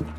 Please,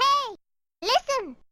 Hey, listen.